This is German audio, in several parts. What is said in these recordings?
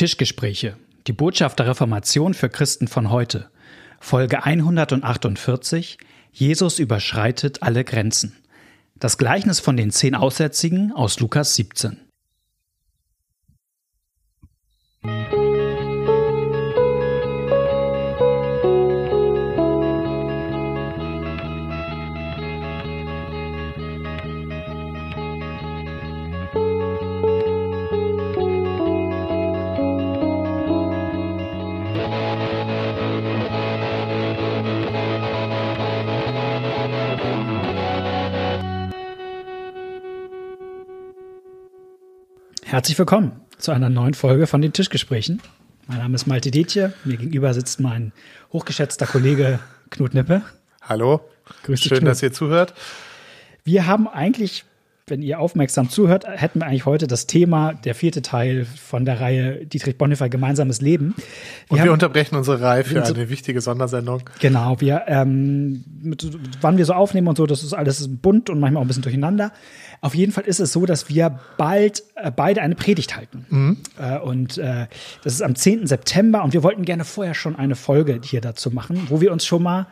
Tischgespräche, die Botschaft der Reformation für Christen von heute. Folge 148, Jesus überschreitet alle Grenzen. Das Gleichnis von den 10 Aussätzigen aus Lukas 17. Herzlich willkommen zu einer neuen Folge von den Tischgesprächen. Mein Name ist Malte Dietje, mir gegenüber sitzt mein hochgeschätzter Kollege Knut Nippe. Hallo, grüß dich, schön, Knut, dass ihr zuhört. Wir haben eigentlich, wenn ihr aufmerksam zuhört, hätten wir eigentlich heute das Thema, der 4. Teil von der Reihe Dietrich Bonhoeffer, gemeinsames Leben. Wir unterbrechen unsere Reihe für eine wichtige Sondersendung. Genau, wann wir so aufnehmen und so, das ist alles bunt und manchmal auch ein bisschen durcheinander. Auf jeden Fall ist es so, dass wir bald beide eine Predigt halten. Mhm. Das ist am 10. September und wir wollten gerne vorher schon eine Folge hier dazu machen, wo wir uns schon mal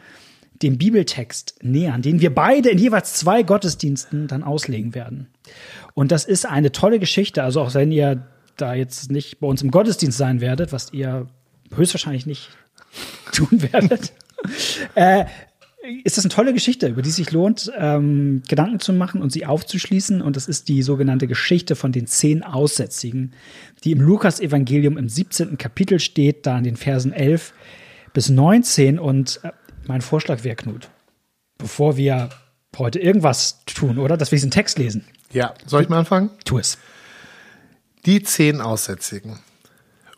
dem Bibeltext nähern, den wir beide in jeweils 2 Gottesdiensten dann auslegen werden. Und das ist eine tolle Geschichte. Also auch wenn ihr da jetzt nicht bei uns im Gottesdienst sein werdet, was ihr höchstwahrscheinlich nicht tun werdet, ist das eine tolle Geschichte, über die es sich lohnt, Gedanken zu machen und sie aufzuschließen. Und das ist die sogenannte Geschichte von den 10 Aussätzigen, die im Lukasevangelium im 17. Kapitel steht, da in den Versen 11 bis 19. Und mein Vorschlag wäre, Knut, bevor wir heute irgendwas tun, oder? Dass wir diesen Text lesen. Ja, soll ich mal anfangen? Tu es. Die 10 Aussätzigen.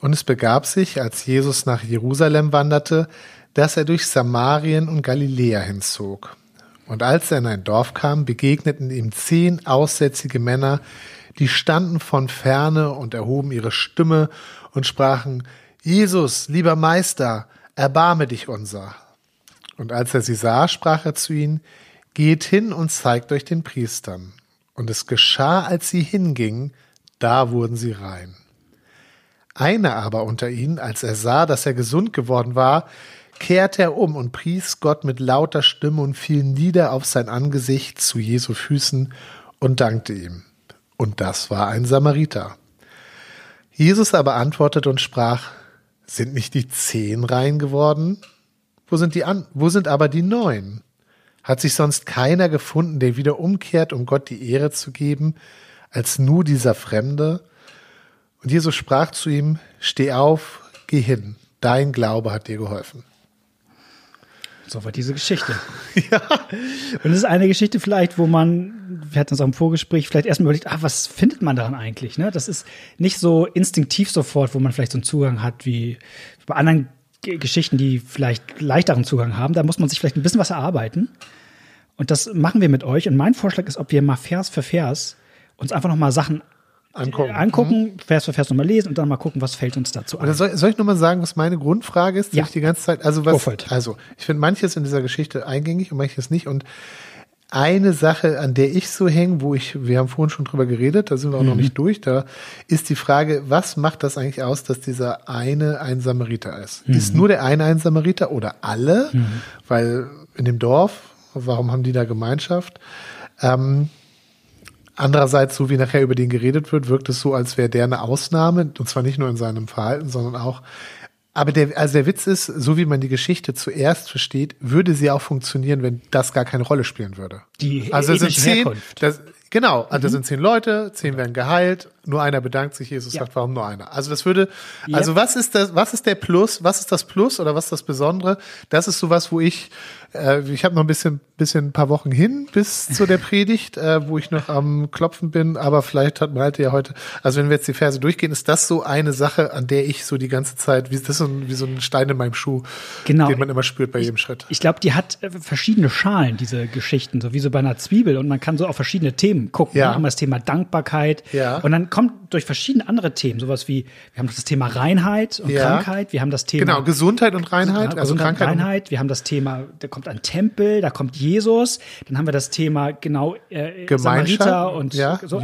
Und es begab sich, als Jesus nach Jerusalem wanderte, dass er durch Samarien und Galiläa hinzog. Und als er in ein Dorf kam, begegneten ihm 10 aussätzige Männer, die standen von ferne und erhoben ihre Stimme und sprachen: Jesus, lieber Meister, erbarme dich unser. Und als er sie sah, sprach er zu ihnen: Geht hin und zeigt euch den Priestern. Und es geschah, als sie hingingen, da wurden sie rein. Einer aber unter ihnen, als er sah, dass er gesund geworden war, kehrte er um und pries Gott mit lauter Stimme und fiel nieder auf sein Angesicht zu Jesu Füßen und dankte ihm. Und das war ein Samariter. Jesus aber antwortete und sprach: Sind nicht die 10 rein geworden? Wo sind aber die 9? Hat sich sonst keiner gefunden, der wieder umkehrt, um Gott die Ehre zu geben, als nur dieser Fremde? Und Jesus sprach zu ihm: Steh auf, geh hin, dein Glaube hat dir geholfen. So war diese Geschichte. Ja. Und es ist eine Geschichte vielleicht, wo man, wir hatten uns auch im Vorgespräch, vielleicht erstmal überlegt, was findet man daran eigentlich? Ne? Das ist nicht so instinktiv sofort, wo man vielleicht so einen Zugang hat, wie bei anderen Geschichten, die vielleicht leichteren Zugang haben. Da muss man sich vielleicht ein bisschen was erarbeiten. Und das machen wir mit euch. Und mein Vorschlag ist, ob wir mal Vers für Vers uns einfach nochmal Sachen angucken, Vers für Vers nochmal lesen und dann mal gucken, was fällt uns dazu ein. Oder soll ich nochmal sagen, was meine Grundfrage ist, die ich die ganze Zeit, ich finde manches in dieser Geschichte eingängig und manches nicht. Und eine Sache, an der ich so hänge, wir haben vorhin schon drüber geredet, da sind wir auch noch nicht durch, da ist die Frage, was macht das eigentlich aus, dass dieser eine ein Samariter ist? Ist nur der eine ein Samariter oder alle? Weil in dem Dorf, warum haben die da Gemeinschaft? Andererseits, so wie nachher über den geredet wird, wirkt es so, als wäre der eine Ausnahme, und zwar nicht nur in seinem Verhalten, sondern auch. Aber der Witz ist, so wie man die Geschichte zuerst versteht, würde sie auch funktionieren, wenn das gar keine Rolle spielen würde. Das sind 10 Leute, 10 werden geheilt, nur einer bedankt sich, Jesus sagt, warum nur einer? Also das würde, was ist das Plus oder was ist das Besondere? Das ist sowas, wo ich habe noch ein paar Wochen hin bis zu der Predigt, wo ich noch am Klopfen bin, aber vielleicht hat Malte ja heute, also wenn wir jetzt die Verse durchgehen, ist das so eine Sache, an der ich so die ganze Zeit, wie so ein Stein in meinem Schuh, den man immer spürt bei jedem Schritt. Ich glaube, die hat verschiedene Schalen, diese Geschichten, so wie so bei einer Zwiebel, und man kann so auf verschiedene Themen gucken. Wir haben das Thema Dankbarkeit und dann kommt durch verschiedene andere Themen, sowas wie, wir haben das Thema Reinheit und Krankheit, wir haben das Thema Gesundheit und Reinheit, wir haben das Thema, da kommt ein Tempel, da kommt Jesus, dann haben wir das Thema Samariter und Juden. Also,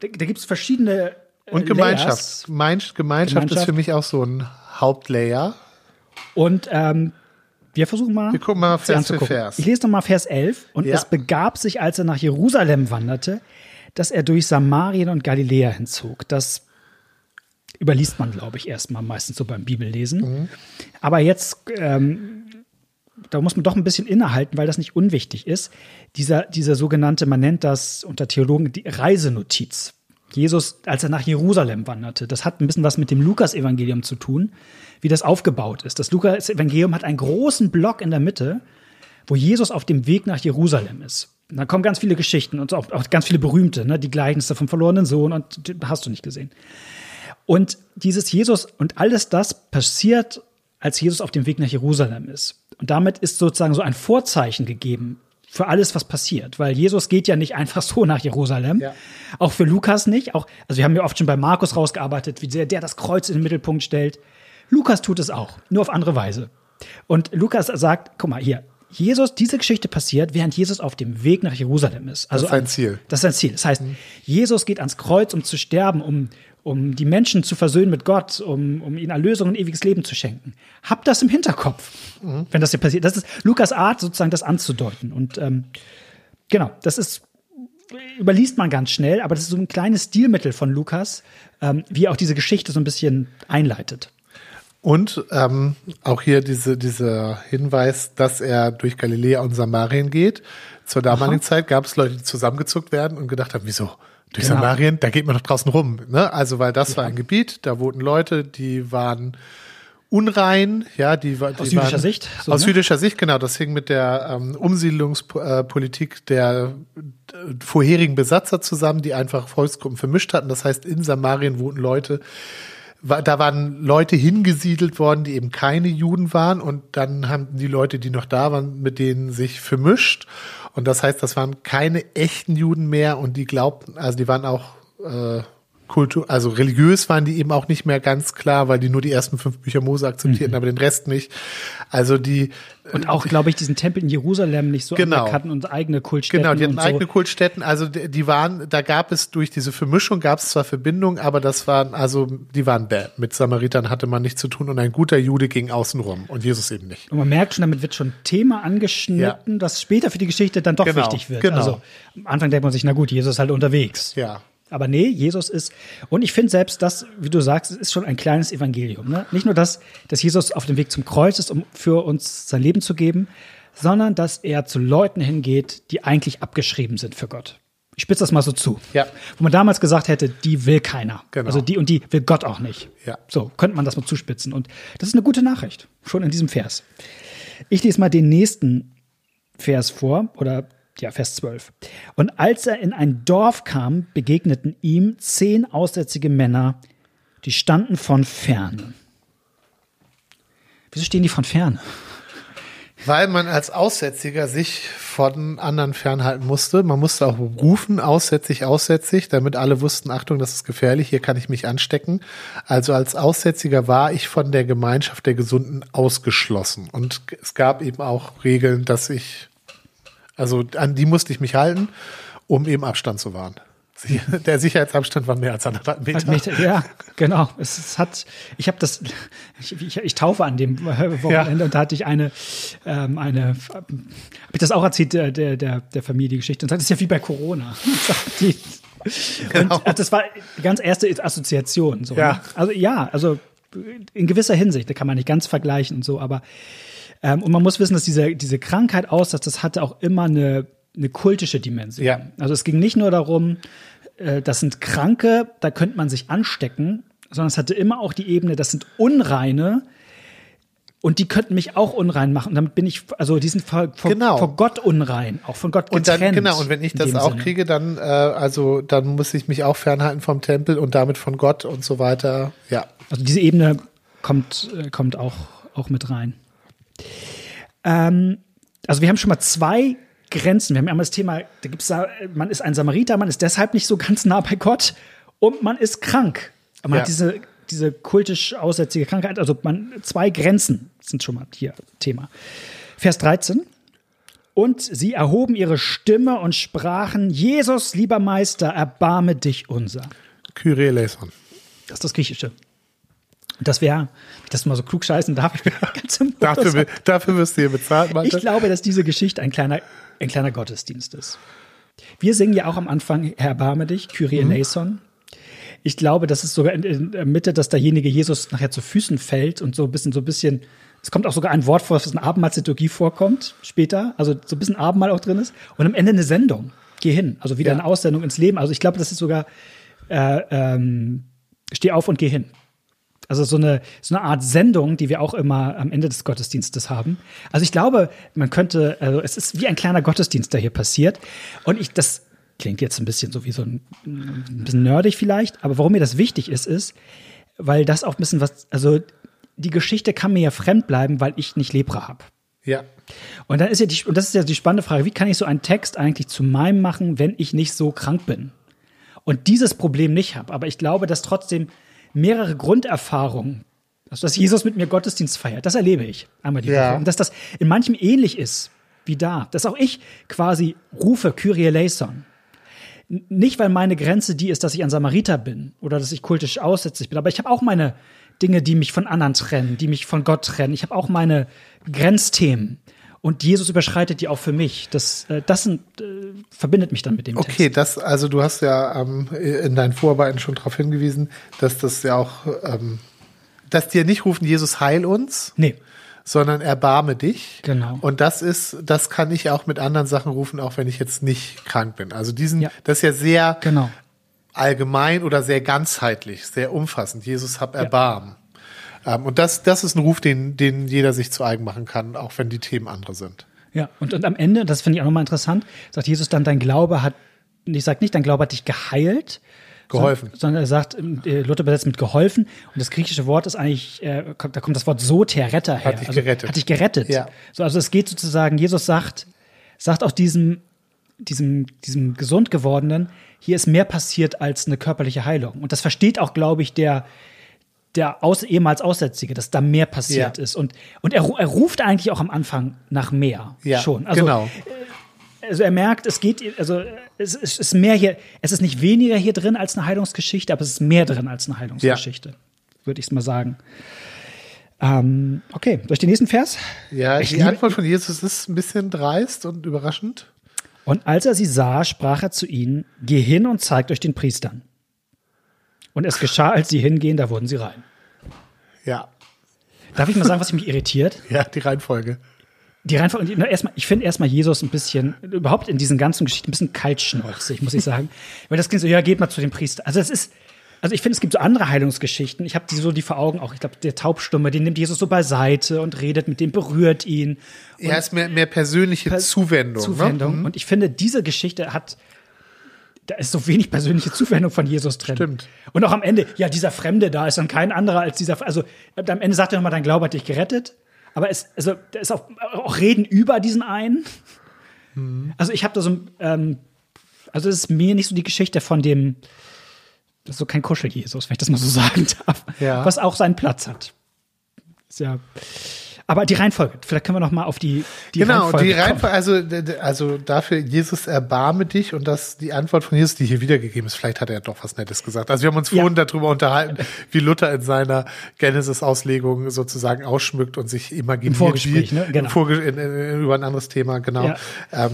da gibt es verschiedene Und Gemeinschaft. Gemeinschaft ist für mich auch so ein Hauptlayer. Und wir versuchen mal, wir gucken mal Vers für Vers. Ich lese nochmal Vers 11. Und es begab sich, als er nach Jerusalem wanderte, dass er durch Samarien und Galiläa hinzog. Das überliest man, glaube ich, erstmal meistens so beim Bibellesen. Mhm. Aber jetzt, da muss man doch ein bisschen innehalten, weil das nicht unwichtig ist. Dieser sogenannte, man nennt das unter Theologen die Reisenotiz. Jesus, als er nach Jerusalem wanderte, das hat ein bisschen was mit dem Lukasevangelium zu tun, wie das aufgebaut ist. Das Lukasevangelium hat einen großen Block in der Mitte, wo Jesus auf dem Weg nach Jerusalem ist. Und da kommen ganz viele Geschichten und auch ganz viele berühmte, ne? Die Gleichnisse vom verlorenen Sohn und hast du nicht gesehen. Und dieses Jesus und alles das passiert, als Jesus auf dem Weg nach Jerusalem ist. Und damit ist sozusagen so ein Vorzeichen gegeben für alles, was passiert. Weil Jesus geht ja nicht einfach so nach Jerusalem. Ja. Auch für Lukas nicht. Also wir haben ja oft schon bei Markus rausgearbeitet, wie sehr der das Kreuz in den Mittelpunkt stellt. Lukas tut es auch, nur auf andere Weise. Und Lukas sagt, guck mal hier, Jesus, diese Geschichte passiert, während Jesus auf dem Weg nach Jerusalem ist. Also das ist sein Ziel. Das ist sein Ziel. Das heißt, Jesus geht ans Kreuz, um zu sterben, um die Menschen zu versöhnen mit Gott, um ihnen Erlösung und ewiges Leben zu schenken. Habt das im Hinterkopf, wenn das hier passiert. Das ist Lukas Art, sozusagen das anzudeuten. Und genau, das ist, überliest man ganz schnell, aber das ist so ein kleines Stilmittel von Lukas, wie er auch diese Geschichte so ein bisschen einleitet. Und auch hier dieser Hinweis, dass er durch Galiläa und Samarien geht. Zur damaligen Zeit gab es Leute, die zusammengezuckt werden und gedacht haben, wieso? Durch Samarien, da geht man doch draußen rum. Ne? Also, weil das war ein Gebiet, da wohnten Leute, die waren unrein. Ja, aus jüdischer Sicht? So, aus jüdischer Sicht, genau. Das hing mit der Umsiedlungspolitik der vorherigen Besatzer zusammen, die einfach Volksgruppen vermischt hatten. Das heißt, in Samarien wohnten Leute, da waren Leute hingesiedelt worden, die eben keine Juden waren. Und dann haben die Leute, die noch da waren, mit denen sich vermischt. Und das heißt, das waren keine echten Juden mehr und die glaubten, also die waren auch also religiös waren die eben auch nicht mehr ganz klar, weil die nur die ersten 5 Bücher Mose akzeptierten, aber den Rest nicht. Also die und auch, glaube ich, diesen Tempel in Jerusalem nicht so hatten und eigene Kultstätten. Genau, die hatten eigene Kultstätten. Also die waren, da gab es durch diese Vermischung gab es zwar Verbindungen, aber das waren die waren bad. Mit Samaritern hatte man nichts zu tun und ein guter Jude ging außen rum und Jesus eben nicht. Und man merkt schon, damit wird schon ein Thema angeschnitten, das später für die Geschichte dann doch wichtig wird. Genau. Also am Anfang denkt man sich, na gut, Jesus ist halt unterwegs. Ja. Aber nee, Jesus ist, und ich finde selbst das, wie du sagst, es ist schon ein kleines Evangelium. Ne? Nicht nur das, dass Jesus auf dem Weg zum Kreuz ist, um für uns sein Leben zu geben, sondern dass er zu Leuten hingeht, die eigentlich abgeschrieben sind für Gott. Ich spitze das mal so zu. Ja. Wo man damals gesagt hätte, die will keiner. Genau. Also die und die will Gott auch nicht. Ja. So, könnte man das mal zuspitzen. Und das ist eine gute Nachricht, schon in diesem Vers. Ich lese mal den nächsten Vers vor, oder Vers 12. Und als er in ein Dorf kam, begegneten ihm 10 aussätzige Männer, die standen von Ferne. Wieso stehen die von Ferne? Weil man als Aussätziger sich von anderen fernhalten musste. Man musste auch rufen, aussätzig, aussätzig, damit alle wussten, Achtung, das ist gefährlich, hier kann ich mich anstecken. Also als Aussätziger war ich von der Gemeinschaft der Gesunden ausgeschlossen. Und es gab eben auch Regeln, dass also an die musste ich mich halten, um eben Abstand zu wahren. Der Sicherheitsabstand war mehr als 1,5 Meter. Ja, genau. Ich taufe an dem Wochenende und da hatte ich habe ich das auch erzählt, der Familie die Geschichte. Und das ist ja wie bei Corona. Genau. Das war die ganz erste Assoziation. So, ja. Ne? Also in gewisser Hinsicht, da kann man nicht ganz vergleichen und so, aber und man muss wissen, dass diese Krankheit Aussatz, das hatte auch immer eine kultische Dimension. Ja. Also es ging nicht nur darum, das sind Kranke, da könnte man sich anstecken, sondern es hatte immer auch die Ebene, das sind Unreine und die könnten mich auch unrein machen. Und damit bin ich, also die sind vor Gott unrein, auch von Gott getrennt. Und dann, und wenn ich das auch kriege, dann, dann muss ich mich auch fernhalten vom Tempel und damit von Gott und so weiter, ja. Also diese Ebene kommt auch mit rein. Also wir haben schon mal 2 Grenzen. Wir haben einmal das Thema, man ist ein Samariter, man ist deshalb nicht so ganz nah bei Gott und man ist krank. Aber man hat diese kultisch aussätzige Krankheit, also 2 Grenzen sind schon mal hier Thema. Vers 13. Und sie erhoben ihre Stimme und sprachen, Jesus, lieber Meister, erbarme dich unser. Kyrie eleison. Das ist das Griechische. Das wäre, wenn ich das mal so klug scheißen darf, ich ganz im dafür wirst du hier bezahlt, Malte. Ich glaube, dass diese Geschichte ein kleiner Gottesdienst ist. Wir singen ja auch am Anfang, Herr, erbarme dich, Kyrie eleison. Ich glaube, das ist sogar in der Mitte, dass derjenige Jesus nachher zu Füßen fällt und so ein bisschen, es kommt auch sogar ein Wort vor, was in Abendmahlsliturgie vorkommt, später, also so ein bisschen Abendmahl auch drin ist. Und am Ende eine Sendung, geh hin, also wieder eine Aussendung ins Leben. Also ich glaube, das ist sogar, steh auf und geh hin. Also so eine Art Sendung, die wir auch immer am Ende des Gottesdienstes haben. Also ich glaube, es ist wie ein kleiner Gottesdienst, der hier passiert. Und das klingt jetzt ein bisschen so wie so ein bisschen nerdig vielleicht, aber warum mir das wichtig ist, weil das auch ein bisschen was, also die Geschichte kann mir ja fremd bleiben, weil ich nicht Lepra habe. Ja. Und dann ist ja und das ist ja die spannende Frage, wie kann ich so einen Text eigentlich zu meinem machen, wenn ich nicht so krank bin? Und dieses Problem nicht habe, aber ich glaube, dass trotzdem mehrere Grunderfahrungen, also dass Jesus mit mir Gottesdienst feiert, das erlebe ich einmal die Woche. Und dass das in manchem ähnlich ist wie da. Dass auch ich quasi rufe, Kyrie eleison. Nicht, weil meine Grenze die ist, dass ich ein Samariter bin oder dass ich kultisch aussätzig bin, aber ich habe auch meine Dinge, die mich von anderen trennen, die mich von Gott trennen. Ich habe auch meine Grenzthemen. Und Jesus überschreitet die auch für mich. Das verbindet mich dann mit dem Text. Okay, also du hast ja in deinen Vorarbeiten schon darauf hingewiesen, dass das ja auch, dass die ja nicht rufen, Jesus, heil uns. Nee. Sondern erbarme dich. Genau. Und das kann ich auch mit anderen Sachen rufen, auch wenn ich jetzt nicht krank bin. Also das ist ja sehr allgemein oder sehr ganzheitlich, sehr umfassend. Jesus, hab Erbarmen. Ja. Und das ist ein Ruf, den jeder sich zu eigen machen kann, auch wenn die Themen andere sind. Ja, und am Ende, das finde ich auch nochmal interessant, sagt Jesus dann, dein Glaube hat dich geheilt. Geholfen. Sondern er sagt, Luther übersetzt mit geholfen. Und das griechische Wort ist eigentlich, da kommt das Wort Soter, Retter her. Hat dich gerettet. Hat dich gerettet. Ja. So, also es geht sozusagen, Jesus sagt auch diesem gesund gewordenen, hier ist mehr passiert als eine körperliche Heilung. Und das versteht auch, glaube ich, der ehemals Aussätzige, dass da mehr passiert ist. Und er ruft eigentlich auch am Anfang nach mehr schon. Also, genau. Also er merkt, es ist mehr hier, es ist nicht weniger hier drin als eine Heilungsgeschichte, aber es ist mehr drin als eine Heilungsgeschichte, würde ich es mal sagen. Okay, durch den nächsten Vers? Ja, die Antwort von Jesus ist ein bisschen dreist und überraschend. Und als er sie sah, sprach er zu ihnen, geh hin und zeigt euch den Priestern. Und es geschah, als sie hingehen, da wurden sie rein. Ja. Darf ich mal sagen, was mich irritiert? Ja, die Reihenfolge. Ich finde erstmal Jesus ein bisschen, überhaupt in diesen ganzen Geschichten, ein bisschen kaltschnäuzig, muss ich sagen. Weil das klingt so, ja, geht mal zu den Priestern. Also ich finde, es gibt so andere Heilungsgeschichten. Ich habe die vor Augen auch. Ich glaube, der Taubstumme, den nimmt Jesus so beiseite und redet mit dem, berührt ihn. Und ja, ist mehr persönliche Zuwendung. Ne? Und ich finde, diese Geschichte da ist so wenig persönliche Zuwendung von Jesus drin. Stimmt. Und auch am Ende, ja, dieser Fremde da ist dann kein anderer als dieser, also am Ende sagt er nochmal, dein Glaube hat dich gerettet. Aber da ist auch Reden über diesen einen. Mhm. Also ich habe da so, also es ist mir nicht so die Geschichte von dem, das ist so kein Kuschel-Jesus, wenn ich das mal so sagen darf, was auch seinen Platz hat. Ist ja... Aber die Reihenfolge, vielleicht können wir noch mal auf die Reihenfolge kommen. Genau, also dafür, Jesus, erbarme dich, und das die Antwort von Jesus, die hier wiedergegeben ist, vielleicht hat er doch was Nettes gesagt. Also wir haben uns vorhin darüber unterhalten, wie Luther in seiner Genesis-Auslegung sozusagen ausschmückt und sich imaginiert. Im Vorgespräch, ne? Genau. Über ein anderes Thema, genau. Ja.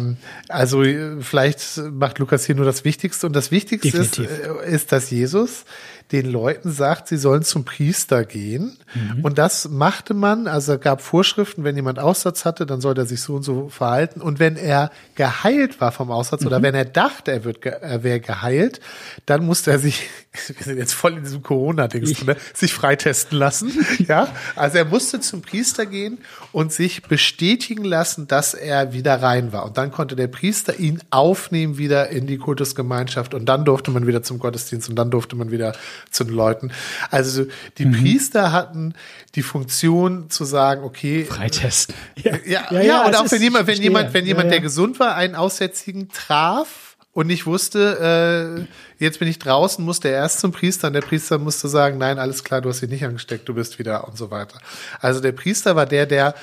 Also vielleicht macht Lukas hier nur das Wichtigste. Und das Wichtigste ist, dass Jesus den Leuten sagt, sie sollen zum Priester gehen. Mhm. Und das machte man, also gab Vorschriften, wenn jemand Aussatz hatte, dann sollte er sich so und so verhalten. Und wenn er geheilt war vom Aussatz oder wenn er dachte, er wäre geheilt, dann musste er sich, wir sind jetzt voll in diesem Corona-Dings drin, sich freitesten lassen. Ja, also er musste zum Priester gehen und sich bestätigen lassen, dass er wieder rein war. Und dann konnte der Priester ihn aufnehmen wieder in die Kultusgemeinschaft, und dann durfte man wieder zum Gottesdienst und dann durfte man wieder zu den Leuten. Also die Priester hatten die Funktion zu sagen, okay. Freitesten. Ja, und auch wenn jemand, der gesund war, einen Aussätzigen traf, und nicht wusste, jetzt bin ich draußen, musste er erst zum Priester und der Priester musste sagen, nein, alles klar, du hast dich nicht angesteckt, du bist wieder und so weiter. Also der Priester war der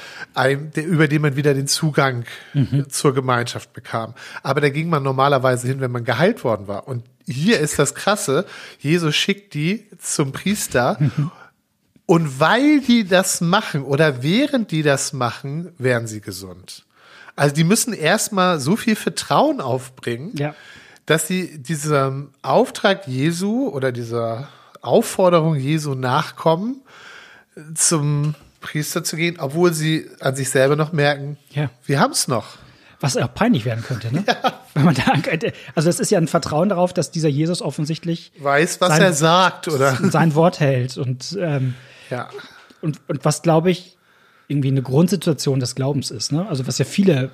über den man wieder den Zugang zur Gemeinschaft bekam. Aber da ging man normalerweise hin, wenn man geheilt worden war. Und hier ist das Krasse, Jesus schickt die zum Priester und weil die das machen oder während die das machen, werden sie gesund. Also die müssen erstmal so viel Vertrauen aufbringen, dass sie diesem Auftrag Jesu oder dieser Aufforderung Jesu nachkommen, zum Priester zu gehen, obwohl sie an sich selber noch merken, wir haben es noch. Was auch peinlich werden könnte, ne? Ja. Wenn man da, also das ist ja ein Vertrauen darauf, dass dieser Jesus offensichtlich weiß, was er sagt oder sein Wort hält und was, glaube ich, irgendwie eine Grundsituation des Glaubens ist, ne? Also was ja viele,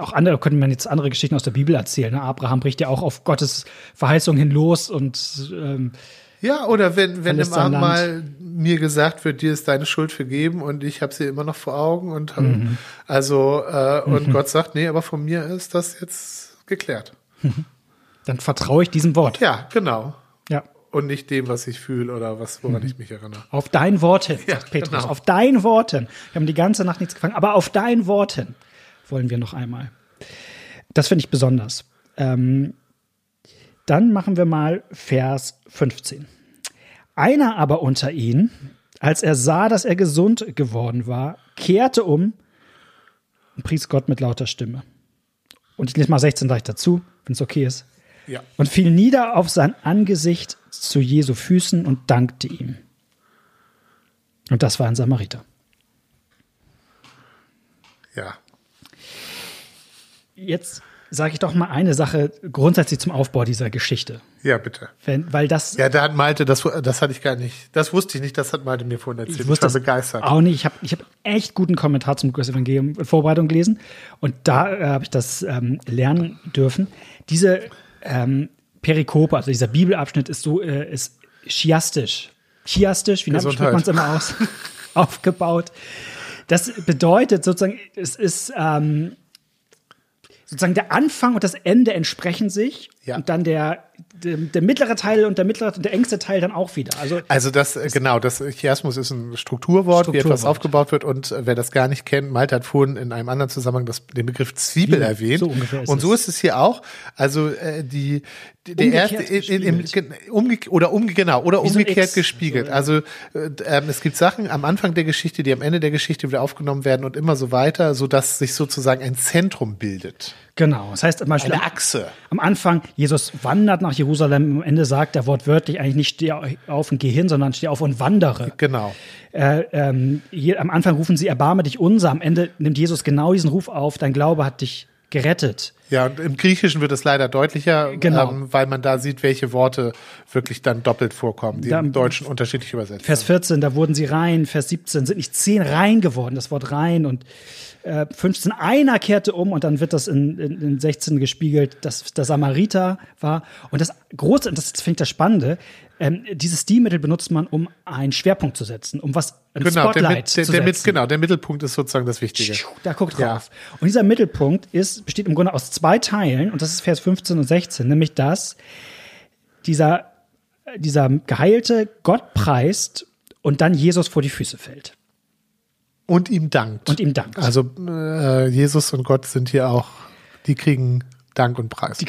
auch andere, könnte man jetzt andere Geschichten aus der Bibel erzählen, ne? Abraham bricht ja auch auf Gottes Verheißung hin los und oder wenn im Abendmahl mir gesagt wird, dir ist deine Schuld vergeben und ich habe sie immer noch vor Augen und und Gott sagt, nee, aber von mir ist das jetzt geklärt. Dann vertraue ich diesem Wort. Ja, genau. Ja. Und nicht dem, was ich fühle oder woran ich mich erinnere. Auf dein Wort hin, sagt Petrus. Genau. Auf dein Wort hin. Wir haben die ganze Nacht nichts gefangen, aber auf dein Wort hin wollen wir noch einmal. Das finde ich besonders. Dann machen wir mal Vers 15. Einer aber unter ihnen, als er sah, dass er gesund geworden war, kehrte um und pries Gott mit lauter Stimme. Und ich lese mal 16 gleich dazu, wenn es okay ist. Ja. Und fiel nieder auf sein Angesicht zu Jesu Füßen und dankte ihm. Und das war ein Samariter. Ja. Jetzt sage ich doch mal eine Sache grundsätzlich zum Aufbau dieser Geschichte. Ja, bitte. Weil das. Ja, da hat Malte, das hatte ich gar nicht. Das wusste ich nicht, das hat Malte mir vorhin erzählt. Ich war begeistert. Auch nicht. Ich hab echt guten Kommentar zum Lukasevangelium in Vorbereitung gelesen. Und da habe ich das lernen dürfen. Diese Perikope, also dieser Bibelabschnitt ist so, ist chiastisch. Chiastisch, wie spricht man es immer aus? Aufgebaut. Das bedeutet sozusagen, es ist, sozusagen der Anfang und das Ende entsprechen sich und dann der mittlere Teil und der engste Teil dann auch wieder. Also das Chiasmus ist ein Strukturwort, wie etwas aufgebaut wird und wer das gar nicht kennt, Malte hat vorhin in einem anderen Zusammenhang den Begriff Zwiebel erwähnt. So ungefähr ist und so ist es hier auch. Also umgekehrt gespiegelt. Also es gibt Sachen am Anfang der Geschichte, die am Ende der Geschichte wieder aufgenommen werden und immer so weiter, sodass sich sozusagen ein Zentrum bildet. Genau, das heißt zum Beispiel eine Achse. Am Anfang, Jesus wandert nach Jerusalem, am Ende sagt er wortwörtlich eigentlich nicht, steh auf und geh hin, sondern steh auf und wandere. Genau. Hier, am Anfang rufen sie, erbarme dich unser, am Ende nimmt Jesus genau diesen Ruf auf, dein Glaube hat dich gerettet. Ja, und im Griechischen wird es leider deutlicher, weil man da sieht, welche Worte wirklich dann doppelt vorkommen, die im Deutschen unterschiedlich übersetzt werden. Vers 14, da wurden sie rein, Vers 17 sind nicht 10 rein geworden, das Wort rein und 15, einer kehrte um und dann wird das in 16 gespiegelt, dass der Samariter war. Und das Große, und das finde ich das Spannende, dieses Stilmittel benutzt man, um einen Schwerpunkt zu setzen, um was Spotlight zu setzen. Der Mittelpunkt ist sozusagen das Wichtige. Da guckt drauf. Ja. Und dieser Mittelpunkt besteht im Grunde aus 2 Teilen, und das ist Vers 15 und 16, nämlich dass dieser Geheilte Gott preist und dann Jesus vor die Füße fällt. Und ihm dankt. Also Jesus und Gott sind hier auch, die kriegen Dank und Preis. Die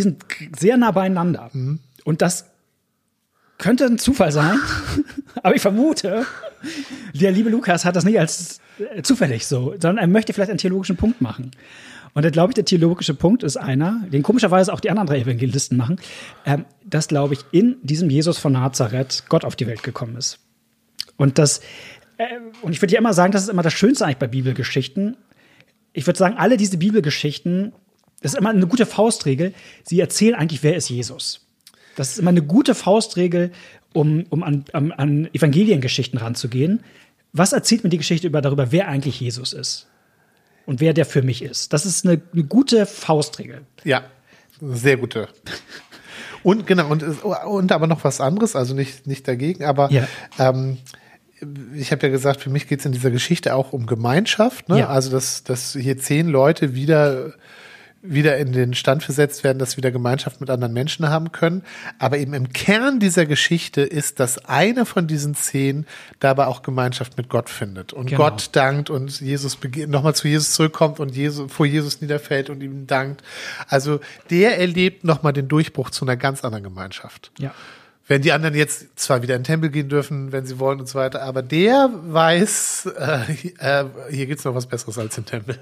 sind sehr nah beieinander. Mhm. Und das könnte ein Zufall sein, aber ich vermute, der liebe Lukas hat das nicht als zufällig so, sondern er möchte vielleicht einen theologischen Punkt machen. Und da glaube ich, der theologische Punkt ist einer, den komischerweise auch die anderen 3 Evangelisten machen, dass, glaube ich, in diesem Jesus von Nazareth Gott auf die Welt gekommen ist. Und ich würde ja immer sagen, das ist immer das Schönste eigentlich bei Bibelgeschichten. Ich würde sagen, alle diese Bibelgeschichten, das ist immer eine gute Faustregel, sie erzählen eigentlich, wer ist Jesus. Das ist immer eine gute Faustregel, um an Evangeliengeschichten ranzugehen. Was erzählt mir die Geschichte darüber, wer eigentlich Jesus ist? Und wer der für mich ist? Das ist eine gute Faustregel. Ja, sehr gute. Und genau, und aber noch was anderes, also nicht dagegen, aber ich habe ja gesagt, für mich geht es in dieser Geschichte auch um Gemeinschaft. Ne? Ja. Also, dass hier 10 Leute wieder wieder in den Stand versetzt werden, dass sie wieder Gemeinschaft mit anderen Menschen haben können. Aber eben im Kern dieser Geschichte ist, dass einer von diesen 10 dabei auch Gemeinschaft mit Gott findet und genau. Gott dankt und Jesus nochmal zu Jesus zurückkommt und vor Jesus niederfällt und ihm dankt. Also der erlebt nochmal den Durchbruch zu einer ganz anderen Gemeinschaft. Ja. Wenn die anderen jetzt zwar wieder in den Tempel gehen dürfen, wenn sie wollen und so weiter, aber der weiß, hier gibt's noch was Besseres als im Tempel.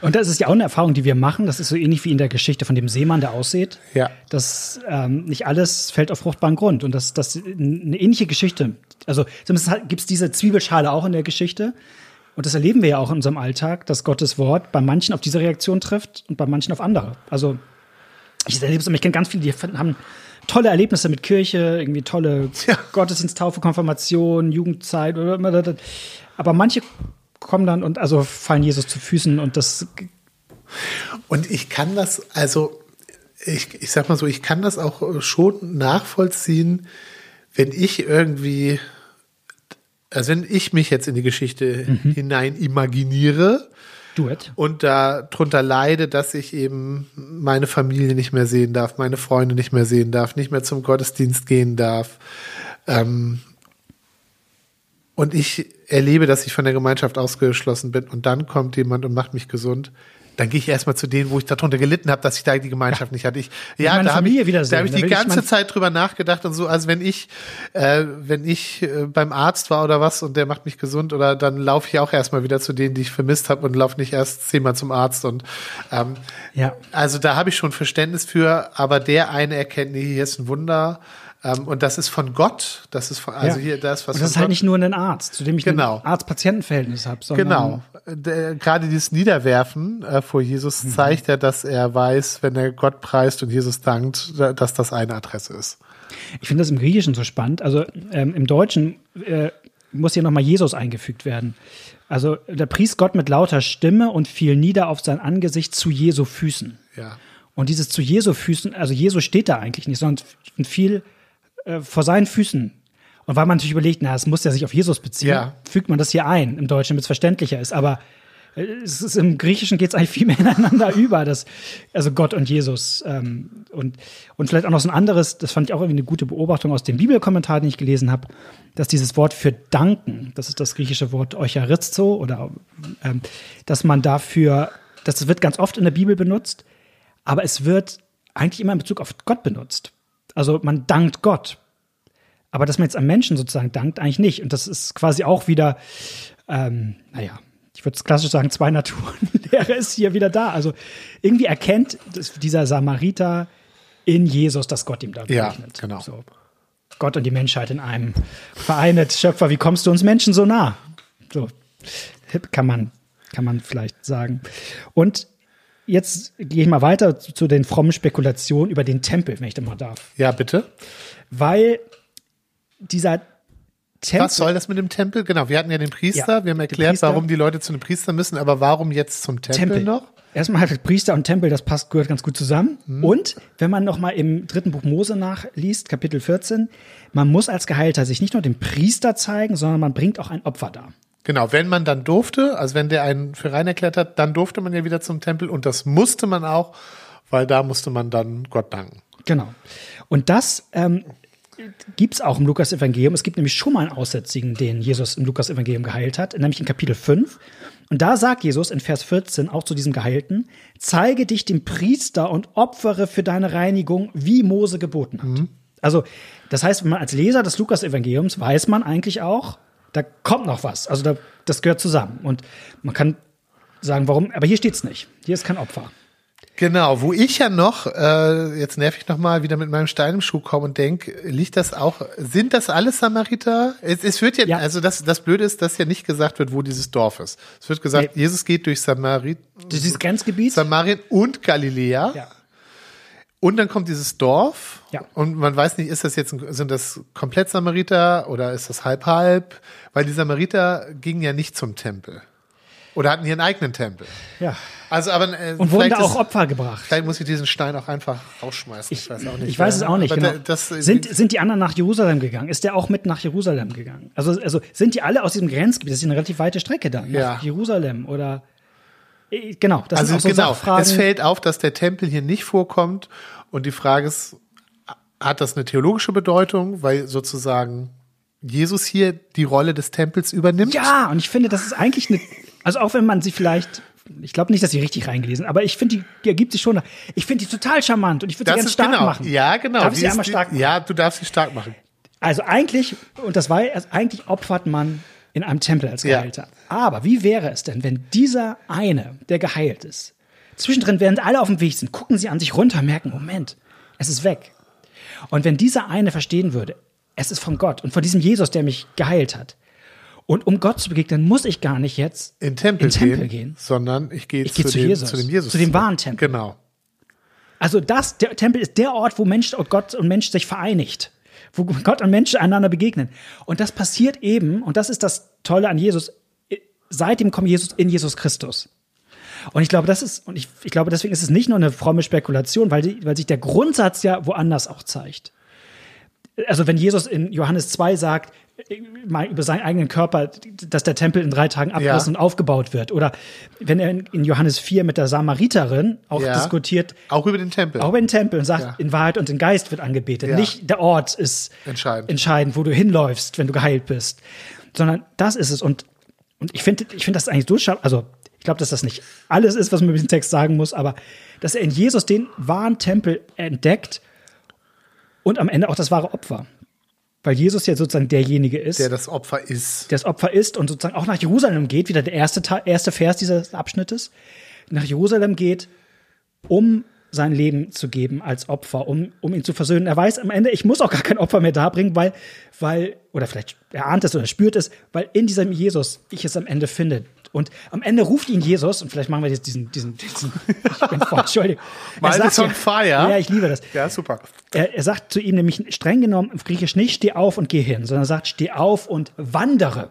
Und das ist ja auch eine Erfahrung, die wir machen. Das ist so ähnlich wie in der Geschichte von dem Seemann, der aussät. Ja. Dass nicht alles fällt auf fruchtbaren Grund. Und das eine ähnliche Geschichte. Also zumindest gibt's diese Zwiebelschale auch in der Geschichte. Und das erleben wir ja auch in unserem Alltag, dass Gottes Wort bei manchen auf diese Reaktion trifft und bei manchen auf andere. Also ich erlebe es, aber ich kenne ganz viele, die haben tolle Erlebnisse mit Kirche, irgendwie tolle Gottesdienst, Taufe, Konfirmation, Jugendzeit. Aber manche kommen dann und also fallen Jesus zu Füßen und das. Und ich kann das, also ich sag mal so, ich kann das auch schon nachvollziehen, wenn ich irgendwie, also wenn ich mich jetzt in die Geschichte hinein imaginiere. Und darunter leide, dass ich eben meine Familie nicht mehr sehen darf, meine Freunde nicht mehr sehen darf, nicht mehr zum Gottesdienst gehen darf. Und ich erlebe, dass ich von der Gemeinschaft ausgeschlossen bin und dann kommt jemand und macht mich gesund. Dann gehe ich erstmal zu denen, wo ich darunter gelitten habe, dass ich da die Gemeinschaft nicht hatte. Da habe ich die ganze Zeit drüber nachgedacht und so. Also wenn ich beim Arzt war oder was und der macht mich gesund, oder dann laufe ich auch erstmal wieder zu denen, die ich vermisst habe und laufe nicht erst 10-mal zum Arzt. Und also da habe ich schon Verständnis für, aber der eine erkennt, nee, hier ist ein Wunder. Und das ist von Gott, das ist von, also hier, das, was. Und das ist halt Gott. Nicht nur ein Arzt, zu dem ich ein Arzt-Patienten-Verhältnis habe, sondern. Genau. Gerade dieses Niederwerfen vor Jesus zeigt ja, dass er weiß, wenn er Gott preist und Jesus dankt, dass das eine Adresse ist. Ich finde das im Griechischen so spannend. Also im Deutschen muss hier nochmal Jesus eingefügt werden. Also da pries Gott mit lauter Stimme und fiel nieder auf sein Angesicht zu Jesu Füßen. Ja. Und dieses zu Jesu Füßen, also Jesus steht da eigentlich nicht, sondern viel vor seinen Füßen. Und weil man natürlich überlegt, na, es muss ja sich auf Jesus beziehen, fügt man das hier ein im Deutschen, damit es verständlicher ist. Aber es ist, im Griechischen geht es eigentlich viel mehr ineinander über, das, also Gott und Jesus. Und vielleicht auch noch so ein anderes, das fand ich auch irgendwie eine gute Beobachtung aus dem Bibelkommentar, den ich gelesen habe, dass dieses Wort für danken, das ist das griechische Wort Eucharisto, oder dass man dafür, das wird ganz oft in der Bibel benutzt, aber es wird eigentlich immer in Bezug auf Gott benutzt. Also man dankt Gott, aber dass man jetzt am Menschen sozusagen dankt, eigentlich nicht. Und das ist quasi auch wieder, ich würde es klassisch sagen, zwei Naturen. Lehre ist hier wieder da. Also irgendwie erkennt dieser Samariter in Jesus, dass Gott ihm da begegnet. Ja, genau. So. Gott und die Menschheit in einem vereinet. Schöpfer, wie kommst du uns Menschen so nah? So kann man vielleicht sagen. Und jetzt gehe ich mal weiter zu den frommen Spekulationen über den Tempel, wenn ich da mal darf. Ja, bitte. Weil dieser Tempel. Was soll das mit dem Tempel? Genau, wir hatten ja den Priester, wir haben erklärt, warum die Leute zu einem Priester müssen, aber warum jetzt zum Tempel noch? Erstmal hat Priester und Tempel, das gehört ganz gut zusammen. Und wenn man noch mal im 3. Buch Mose nachliest, Kapitel 14, man muss als Geheilter sich nicht nur dem Priester zeigen, sondern man bringt auch ein Opfer dar. Genau, wenn man dann durfte, also wenn der einen für rein erklärt hat, dann durfte man ja wieder zum Tempel und das musste man auch, weil da musste man dann Gott danken. Genau. Und das gibt's auch im Lukasevangelium. Es gibt nämlich schon mal einen Aussätzigen, den Jesus im Lukasevangelium geheilt hat, nämlich in Kapitel 5. Und da sagt Jesus in Vers 14 auch zu diesem Geheilten: Zeige dich dem Priester und opfere für deine Reinigung, wie Mose geboten hat. Also das heißt, wenn man als Leser des Lukasevangeliums weiß man eigentlich auch, da kommt noch was. Also das gehört zusammen. Und man kann sagen, warum, aber hier steht es nicht. Hier ist kein Opfer. Genau, wo ich ja noch, jetzt nerv ich noch mal wieder mit meinem Stein im Schuh komme und denke, liegt das auch, sind das alles Samariter? Es wird ja, also das Blöde ist, dass ja nicht gesagt wird, wo dieses Dorf ist. Es wird gesagt, nee. Jesus geht durch Samarien. Dieses Grenzgebiet? Samarien und Galiläa. Ja. Und dann kommt dieses Dorf und man weiß nicht, sind das komplett Samariter oder ist das halb-halb? Weil die Samariter gingen ja nicht zum Tempel oder hatten ihren eigenen Tempel. Ja. Also, aber, und wurden da auch Opfer gebracht. Vielleicht muss ich diesen Stein auch einfach rausschmeißen. Ich weiß es auch nicht. Genau. Sind die anderen nach Jerusalem gegangen? Ist der auch mit nach Jerusalem gegangen? Also sind die alle aus diesem Grenzgebiet? Das ist eine relativ weite Strecke da. Nach Jerusalem oder... Genau, das sind auch so Sachfragen. Es fällt auf, dass der Tempel hier nicht vorkommt und die Frage ist, hat das eine theologische Bedeutung, weil sozusagen Jesus hier die Rolle des Tempels übernimmt? Ja, und ich finde, das ist eigentlich eine, also auch wenn man sie vielleicht, ich glaube nicht, dass sie richtig reingelesen, aber ich finde, die ergibt sich schon. Ich finde die total charmant und ich würde sie ganz stark machen. Ja, genau. Darf ich sie einmal stark machen? Ja, du darfst sie stark machen. Also eigentlich, und das war, also eigentlich opfert man in einem Tempel als Geheilter. Ja. Aber wie wäre es denn, wenn dieser eine, der geheilt ist, zwischendrin, während alle auf dem Weg sind, gucken sie an sich runter, merken, Moment, es ist weg. Und wenn dieser eine verstehen würde, es ist von Gott und von diesem Jesus, der mich geheilt hat. Und um Gott zu begegnen, muss ich gar nicht jetzt in den Tempel gehen, sondern ich gehe zu dem Jesus. Zu dem wahren Tempel. Genau. Also der Tempel ist der Ort, wo Gott und Mensch sich vereinigt. Wo Gott und Mensch einander begegnen. Und das passiert eben, und das ist das Tolle an Jesus, seit dem Kommen Jesus in Jesus Christus. Und ich glaube, deswegen ist es nicht nur eine fromme Spekulation, weil sich der Grundsatz ja woanders auch zeigt. Also wenn Jesus in Johannes 2 sagt, mal über seinen eigenen Körper, dass der Tempel in 3 Tagen abgerissen und aufgebaut wird. Oder wenn er in Johannes 4 mit der Samariterin auch diskutiert. Auch über den Tempel. Auch über den Tempel und sagt, in Wahrheit und in Geist wird angebetet. Ja. Nicht der Ort ist entscheidend, wo du hinläufst, wenn du geheilt bist. Sondern das ist es. Und ich finde das eigentlich so scharf. Also ich glaube, dass das nicht alles ist, was man mit diesem Text sagen muss. Aber dass er in Jesus den wahren Tempel entdeckt und am Ende auch das wahre Opfer. Weil Jesus ja sozusagen derjenige ist, der das Opfer ist. Der das Opfer ist und sozusagen auch nach Jerusalem geht, wieder der erste Vers dieses Abschnittes, nach Jerusalem geht, um sein Leben zu geben als Opfer, um ihn zu versöhnen. Er weiß am Ende, ich muss auch gar kein Opfer mehr darbringen, weil oder vielleicht er ahnt es oder spürt es, weil in diesem Jesus ich es am Ende finde. Und am Ende ruft ihn Jesus, und vielleicht machen wir jetzt diesen ich bin voll, Entschuldigung. Malte ist on fire. Ja, ich liebe das. Ja, super. Er sagt zu ihm nämlich streng genommen im Griechisch nicht, steh auf und geh hin, sondern er sagt, steh auf und wandere.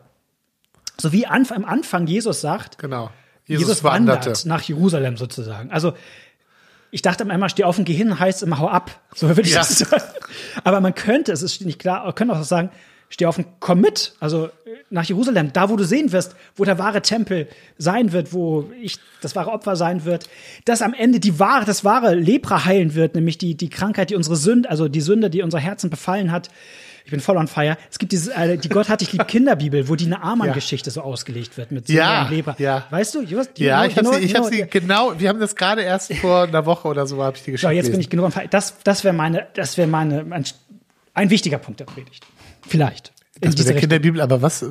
So wie am Anfang Jesus sagt, genau. Jesus wandert nach Jerusalem sozusagen. Also ich dachte einmal, steh auf und geh hin, heißt immer, hau ab. So würde ich das sagen. Aber man könnte, es ist nicht klar, man könnte auch sagen, steh auf und komm mit, also nach Jerusalem, da wo du sehen wirst, wo der wahre Tempel sein wird, wo das wahre Opfer sein wird, dass am Ende das wahre Lepra heilen wird, nämlich die Krankheit, die unsere Sünde, also die Sünde, die unser Herzen befallen hat. Ich bin voll on fire. Es gibt diese, die Gott hat dich lieb Kinderbibel, wo die Naaman-Geschichte so ausgelegt wird mit Sünde und Lepra. Ja. Weißt du? Ich habe sie genau. Wir haben das gerade erst vor einer Woche oder so, habe ich die Geschichte gelesen. So, jetzt bin ich genug on fire. Das wäre ein wichtiger Punkt der Predigt. Vielleicht. Das mit der Kinderbibel, aber was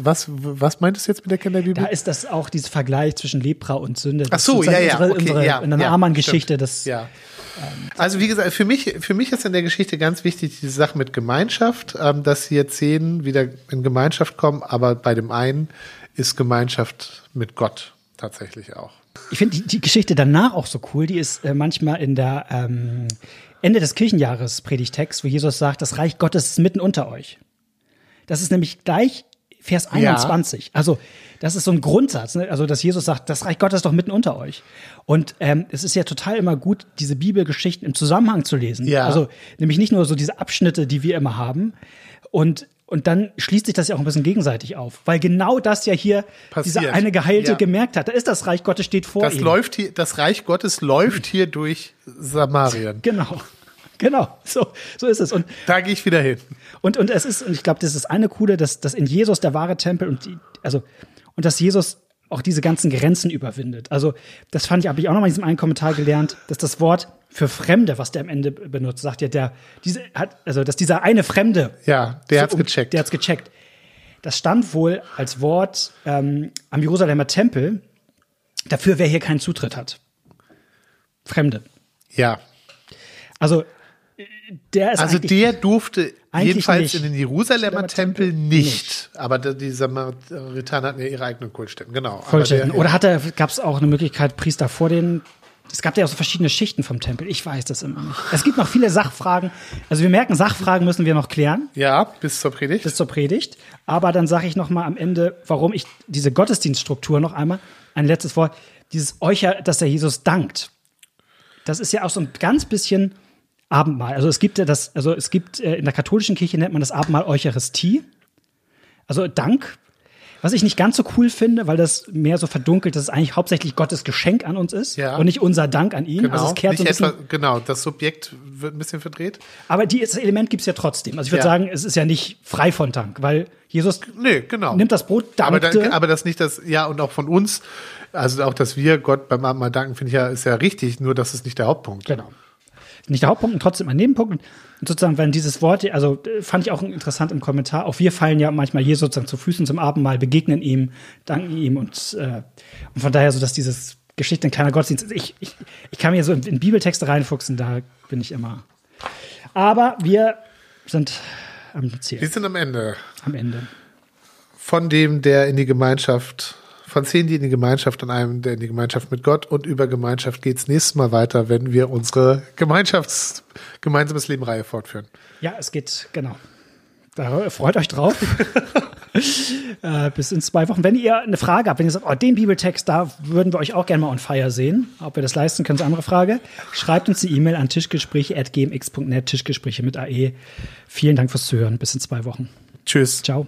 meintest du jetzt mit der Kinderbibel? Da ist das auch dieses Vergleich zwischen Lepra und Sünde. Ach so, in der Naaman-Geschichte. Ja. Also wie gesagt, für mich ist in der Geschichte ganz wichtig diese Sache mit Gemeinschaft, dass hier 10 wieder in Gemeinschaft kommen, aber bei dem einen ist Gemeinschaft mit Gott tatsächlich auch. Ich finde die Geschichte danach auch so cool, die ist manchmal in der Ende des Kirchenjahres Predigtext, wo Jesus sagt, das Reich Gottes ist mitten unter euch. Das ist nämlich gleich Vers 21. Also das ist so ein Grundsatz, ne? Also dass Jesus sagt, das Reich Gottes ist doch mitten unter euch. Und es ist ja total immer gut, diese Bibelgeschichten im Zusammenhang zu lesen. Ja. Also nämlich nicht nur so diese Abschnitte, die wir immer haben. Und dann schließt sich das ja auch ein bisschen gegenseitig auf. Weil genau das ja hier diese eine Geheilte gemerkt hat. Da ist das Reich Gottes, steht vor ihm. Das Reich Gottes läuft hier durch Samarien. Genau, so ist es. Und da gehe ich wieder hin. Und es ist, und ich glaube, das ist eine coole, dass in Jesus der wahre Tempel und dass Jesus auch diese ganzen Grenzen überwindet. Also, das habe ich auch nochmal in diesem einen Kommentar gelernt, dass das Wort für Fremde, was der am Ende benutzt, sagt ja, dass dieser eine Fremde. Ja, der hat's gecheckt. Der hat's gecheckt. Das stand wohl als Wort am Jerusalemer Tempel dafür, wer hier keinen Zutritt hat. Fremde. Ja. Also, der durfte jedenfalls nicht in den Jerusalemer Tempel nicht. Aber die Samaritaner hatten ja ihre eigenen Kultstätten, genau. Oder gab es auch eine Möglichkeit, Priester vor den. Es gab ja auch so verschiedene Schichten vom Tempel. Ich weiß das immer nicht. Es gibt noch viele Sachfragen. Also wir merken, Sachfragen müssen wir noch klären. Ja, bis zur Predigt. Aber dann sage ich noch mal am Ende, warum ich diese Gottesdienststruktur noch einmal, ein letztes Wort, dieses Eucher, dass der Jesus dankt. Das ist ja auch so ein ganz bisschen Abendmahl. Also es gibt ja in der katholischen Kirche nennt man das Abendmahl Eucharistie. Also Dank. Was ich nicht ganz so cool finde, weil das mehr so verdunkelt, dass es eigentlich hauptsächlich Gottes Geschenk an uns ist und nicht unser Dank an ihn. Genau, also es kehrt so ein bisschen, das Subjekt wird ein bisschen verdreht. Aber das Element gibt es ja trotzdem. Also ich würde sagen, es ist ja nicht frei von Dank, weil Jesus nimmt das Brot, dankte. Aber das nicht das, und auch von uns, also auch, dass wir Gott beim Abendmahl danken, finde ich ist ja richtig, nur das ist nicht der Hauptpunkt. Genau. Nicht der Hauptpunkt und trotzdem ein Nebenpunkt. Und sozusagen, wenn dieses Wort, also fand ich auch interessant im Kommentar, auch wir fallen ja manchmal hier sozusagen zu Füßen zum Abendmahl, begegnen ihm, danken ihm und von daher so, dass dieses Geschichte ein kleiner Gottesdienst ist. Ich kann mir so in Bibeltexte reinfuchsen, da bin ich immer. Aber wir sind am Ziel. Wir sind am Ende. Am Ende. Von dem, der in die Gemeinschaft... Von 10, die in die Gemeinschaft, an einem, der in die Gemeinschaft mit Gott und über Gemeinschaft geht es nächstes Mal weiter, wenn wir unsere gemeinsames Leben-Reihe fortführen. Ja, es geht, genau. Da freut euch drauf. Bis in 2 Wochen. Wenn ihr eine Frage habt, wenn ihr sagt, den Bibeltext, da würden wir euch auch gerne mal on fire sehen. Ob wir das leisten können, ist eine andere Frage. Schreibt uns die E-Mail an tischgespräche@gmx.net, Tischgespräche mit AE. Vielen Dank fürs Zuhören. Bis in 2 Wochen. Tschüss. Ciao.